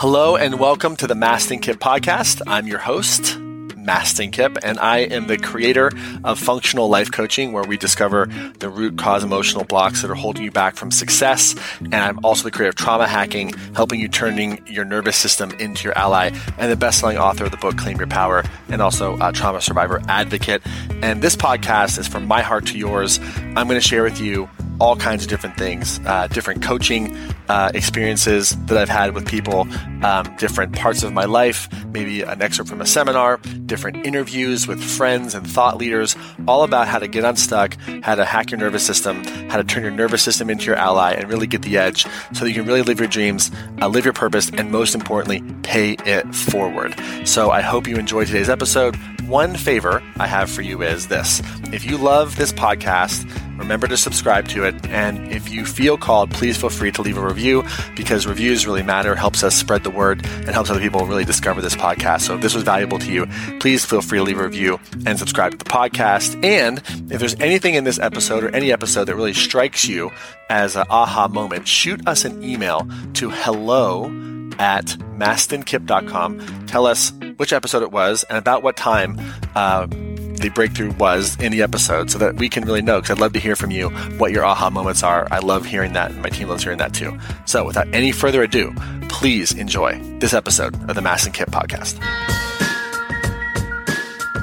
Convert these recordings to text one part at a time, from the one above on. Hello and welcome to the Mastin Kipp Podcast. I'm your host, Mastin Kipp, and I am the creator of Functional Life Coaching, where we discover the root cause emotional blocks that are holding you back from success. And I'm also the creator of Trauma Hacking, helping you turning your nervous system into your ally, and the best-selling author of the book, Claim Your Power, and also a trauma survivor advocate. And this podcast is from my heart to yours. I'm going to share with you all kinds of different things, different coaching experiences that I've had with people, different parts of my life, maybe an excerpt from a seminar, different interviews with friends and thought leaders, all about how to get unstuck, how to hack your nervous system, how to turn your nervous system into your ally and really get the edge so that you can really live your dreams, live your purpose, and most importantly, pay it forward. So I hope you enjoy today's episode. One favor I have for you is this. If you love this podcast, remember to subscribe to it. And if you feel called, please feel free to leave a review, because reviews really matter, helps us spread the word, and helps other people really discover this podcast. So if this was valuable to you, please feel free to leave a review and subscribe to the podcast. And if there's anything in this episode or any episode that really strikes you as an aha moment, shoot us an email to hello@mastinkipp.com. Tell us which episode it was and about what time the breakthrough was in the episode, so that we can really know, because I'd love to hear from you what your aha moments are. I love hearing that, and my team loves hearing that too. So without any further ado, please enjoy this episode of the Mastin Kipp Podcast.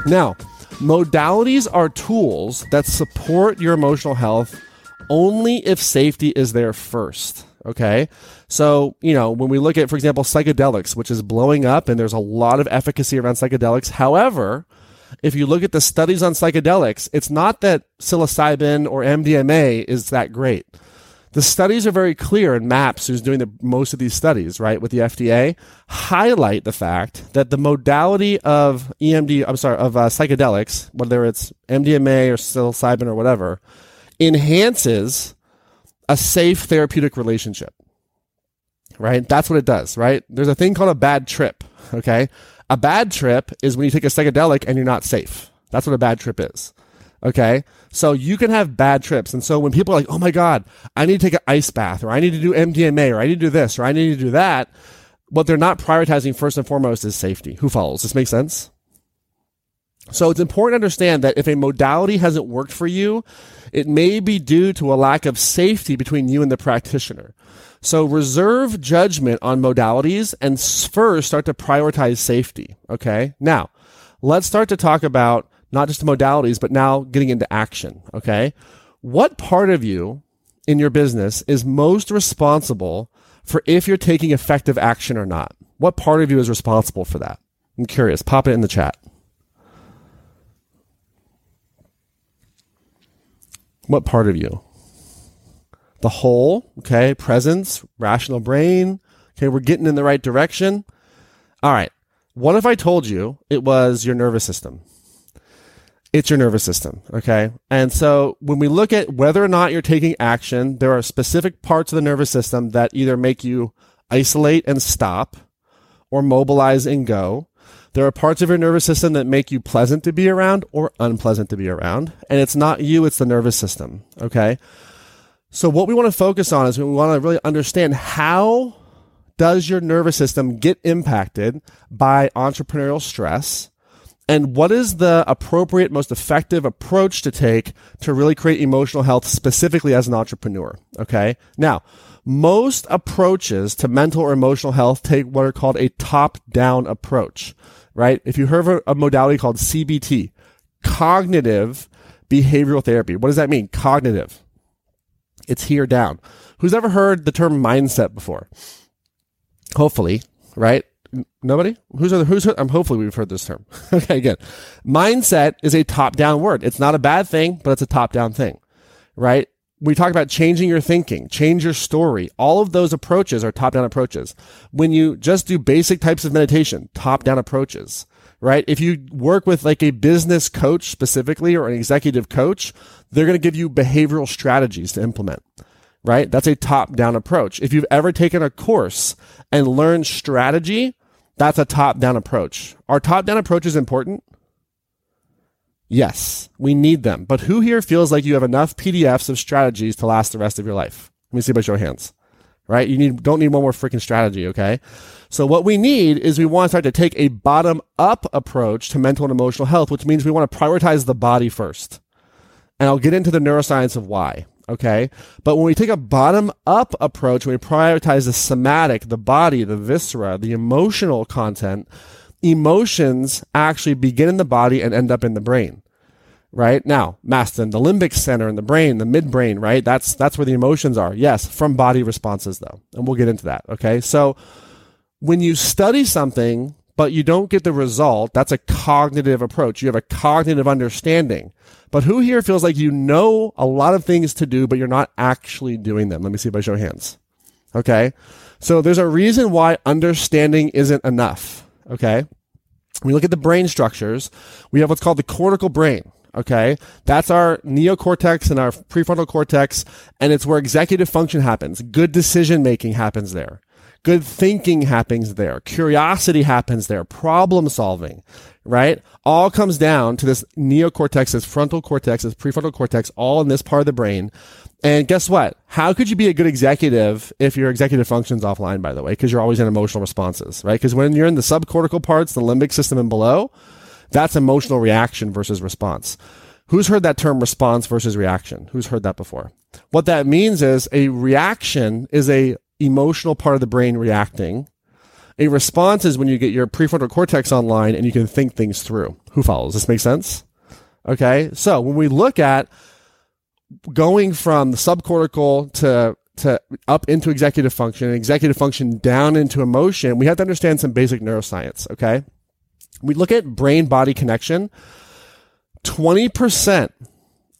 Now, modalities are tools that support your emotional health only if safety is there first. Okay. So, when we look at, for example, psychedelics, which is blowing up, and there's a lot of efficacy around psychedelics. However, if you look at the studies on psychedelics, it's not that psilocybin or MDMA is that great. The studies are very clear, and MAPS, who's doing most of these studies, right, with the FDA, highlight the fact that the modality of psychedelics, whether it's MDMA or psilocybin or whatever, enhances a safe therapeutic relationship, right? That's what it does, right? There's a thing called a bad trip, okay? A bad trip is when you take a psychedelic and you're not safe. That's what a bad trip is, okay? So you can have bad trips. And so when people are like, oh my God, I need to take an ice bath, or I need to do MDMA, or I need to do this, or I need to do that, what they're not prioritizing first and foremost is safety. Who follows? Does this make sense? So it's important to understand that if a modality hasn't worked for you, it may be due to a lack of safety between you and the practitioner. So reserve judgment on modalities and first start to prioritize safety, okay? Now, let's start to talk about not just the modalities, but now getting into action, okay? What part of you in your business is most responsible for if you're taking effective action or not? What part of you is responsible for that? I'm curious. Pop it in the chat. What part of you? The whole, okay, presence, rational brain. Okay, we're getting in the right direction. All right, what if I told you it was your nervous system? It's your nervous system, okay? And so when we look at whether or not you're taking action, there are specific parts of the nervous system that either make you isolate and stop or mobilize and go. There are parts of your nervous system that make you pleasant to be around or unpleasant to be around. And it's not you, it's the nervous system, okay? So what we want to focus on is we want to really understand, how does your nervous system get impacted by entrepreneurial stress? And what is the appropriate, most effective approach to take to really create emotional health specifically as an entrepreneur, okay? Now, most approaches to mental or emotional health take what are called a top-down approach. Right? If you heard of a modality called CBT, cognitive behavioral therapy. What does that mean? Cognitive. It's here down. Who's ever heard the term mindset before? Hopefully, right? Nobody? Hopefully we've heard this term. Okay, good. Mindset is a top-down word. It's not a bad thing, but it's a top-down thing, right? We talk about changing your thinking, change your story. All of those approaches are top-down approaches. When you just do basic types of meditation, top-down approaches, right? If you work with like a business coach specifically or an executive coach, they're going to give you behavioral strategies to implement, right? That's a top-down approach. If you've ever taken a course and learned strategy, that's a top-down approach. Are top-down approaches important? Yes, we need them. But who here feels like you have enough PDFs of strategies to last the rest of your life? Let me see by show of hands, right? You don't need one more freaking strategy, okay? So what we need is we want to start to take a bottom-up approach to mental and emotional health, which means we want to prioritize the body first. And I'll get into the neuroscience of why, okay? But when we take a bottom-up approach, when we prioritize the somatic, the body, the viscera, the emotional content, emotions actually begin in the body and end up in the brain. Right now, Mastin, the limbic center in the brain, the midbrain, right? That's where the emotions are. Yes, from body responses though. And we'll get into that, okay? So when you study something, but you don't get the result, that's a cognitive approach. You have a cognitive understanding. But who here feels like you know a lot of things to do, but you're not actually doing them? Let me see by show of hands. Okay? So there's a reason why understanding isn't enough, okay? When we look at the brain structures, we have what's called the cortical brain. Okay, that's our neocortex and our prefrontal cortex, and it's where executive function happens. Good decision-making happens there. Good thinking happens there. Curiosity happens there. Problem-solving, right? All comes down to this neocortex, this frontal cortex, this prefrontal cortex, all in this part of the brain. And guess what? How could you be a good executive if your executive function's offline, by the way, because you're always in emotional responses, right? Because when you're in the subcortical parts, the limbic system and below, that's emotional reaction versus response. Who's heard that term response versus reaction? Who's heard that before? What that means is a reaction is a emotional part of the brain reacting. A response is when you get your prefrontal cortex online and you can think things through. Who follows? This makes sense? Okay. So when we look at going from the subcortical to up into executive function and executive function down into emotion, we have to understand some basic neuroscience. Okay. We look at brain-body connection. 20%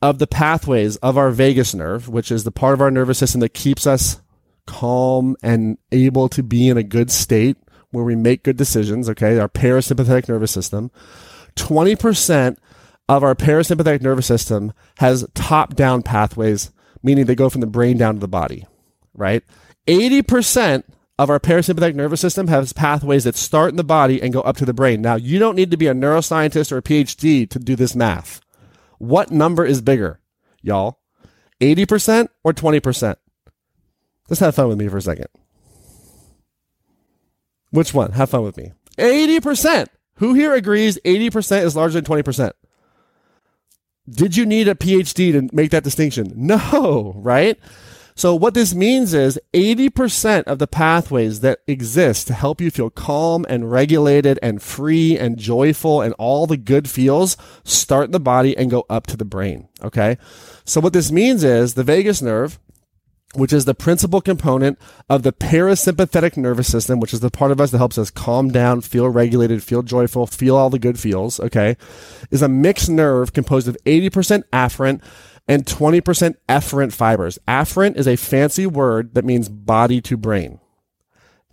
of the pathways of our vagus nerve, which is the part of our nervous system that keeps us calm and able to be in a good state where we make good decisions, okay, our parasympathetic nervous system, 20% of our parasympathetic nervous system has top-down pathways, meaning they go from the brain down to the body, right? 80% of our parasympathetic nervous system has pathways that start in the body and go up to the brain. Now, you don't need to be a neuroscientist or a PhD to do this math. What number is bigger, y'all? 80% or 20%? Just have fun with me for a second. Which one? Have fun with me. 80%. Who here agrees 80% is larger than 20%? Did you need a PhD to make that distinction? No, right? So what this means is 80% of the pathways that exist to help you feel calm and regulated and free and joyful and all the good feels start in the body and go up to the brain, okay? So what this means is the vagus nerve, which is the principal component of the parasympathetic nervous system, which is the part of us that helps us calm down, feel regulated, feel joyful, feel all the good feels, okay, is a mixed nerve composed of 80% afferent and 20% efferent fibers. Afferent is a fancy word that means body to brain.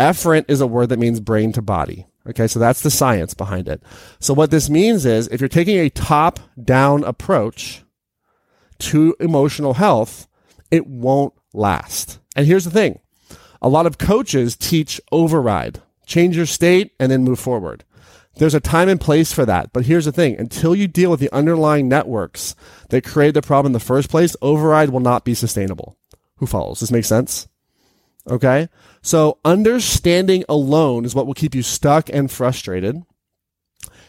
Efferent is a word that means brain to body. Okay, so that's the science behind it. So what this means is if you're taking a top-down approach to emotional health, it won't last. And here's the thing. A lot of coaches teach override. Change your state and then move forward. There's a time and place for that. But here's the thing. Until you deal with the underlying networks that create the problem in the first place, override will not be sustainable. Who follows? This makes sense? Okay? So understanding alone is what will keep you stuck and frustrated.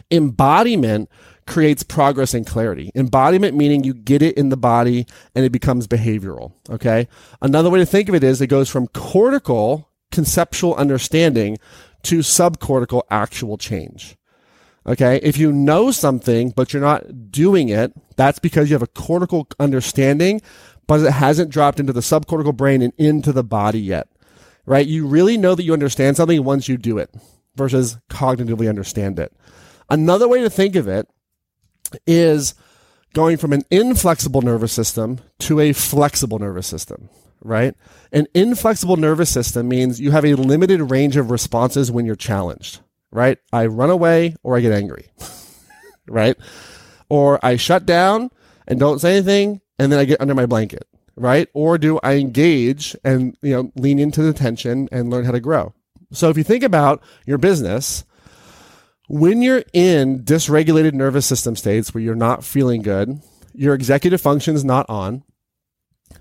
Embodiment creates progress and clarity. Embodiment meaning you get it in the body and it becomes behavioral. Okay? Another way to think of it is it goes from cortical conceptual understanding to subcortical actual change. Okay? If you know something, but you're not doing it, that's because you have a cortical understanding, but it hasn't dropped into the subcortical brain and into the body yet, right? You really know that you understand something once you do it versus cognitively understand it. Another way to think of it is going from an inflexible nervous system to a flexible nervous system. Right? An inflexible nervous system means you have a limited range of responses when you're challenged, right? I run away or I get angry, right? Or I shut down and don't say anything and then I get under my blanket, right? Or do I engage and, lean into the tension and learn how to grow? So if you think about your business, when you're in dysregulated nervous system states where you're not feeling good, your executive function's not on,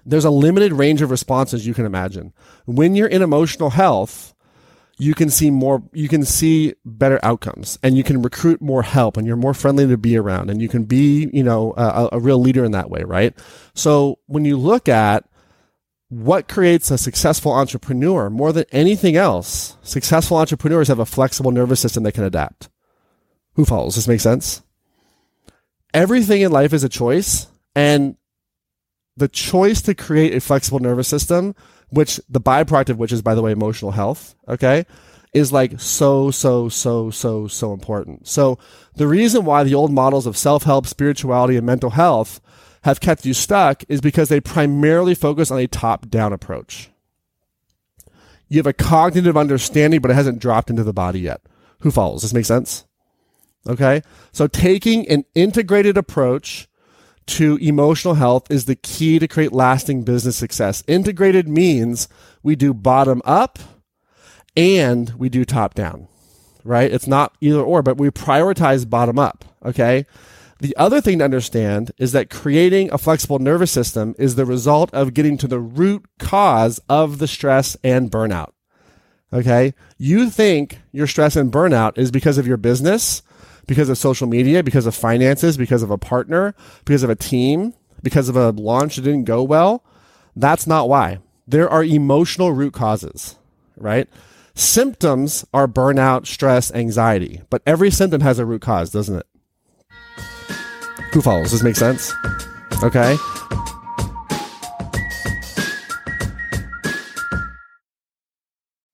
there's a limited range of responses you can imagine. When you're in emotional health, you can see better outcomes, and you can recruit more help, and you're more friendly to be around, and you can be, you know, a real leader in that way, right? So when you look at what creates a successful entrepreneur, more than anything else, successful entrepreneurs have a flexible nervous system that can adapt. Who follows? Does this make sense? Everything in life is a choice, and the choice to create a flexible nervous system, which the byproduct of which is, by the way, emotional health, okay, is like so important. So the reason why the old models of self-help, spirituality, and mental health have kept you stuck is because they primarily focus on a top-down approach. You have a cognitive understanding, but it hasn't dropped into the body yet. Who follows? Does this make sense? Okay? So taking an integrated approach to emotional health is the key to create lasting business success. Integrated means we do bottom up and we do top down, right? It's not either or, but we prioritize bottom up, okay? The other thing to understand is that creating a flexible nervous system is the result of getting to the root cause of the stress and burnout, okay? You think your stress and burnout is because of your business, because of social media, because of finances, because of a partner, because of a team, because of a launch that didn't go well. That's not why. There are emotional root causes, right? Symptoms are burnout, stress, anxiety, but every symptom has a root cause, doesn't it? Who follows? Does this make sense? Okay.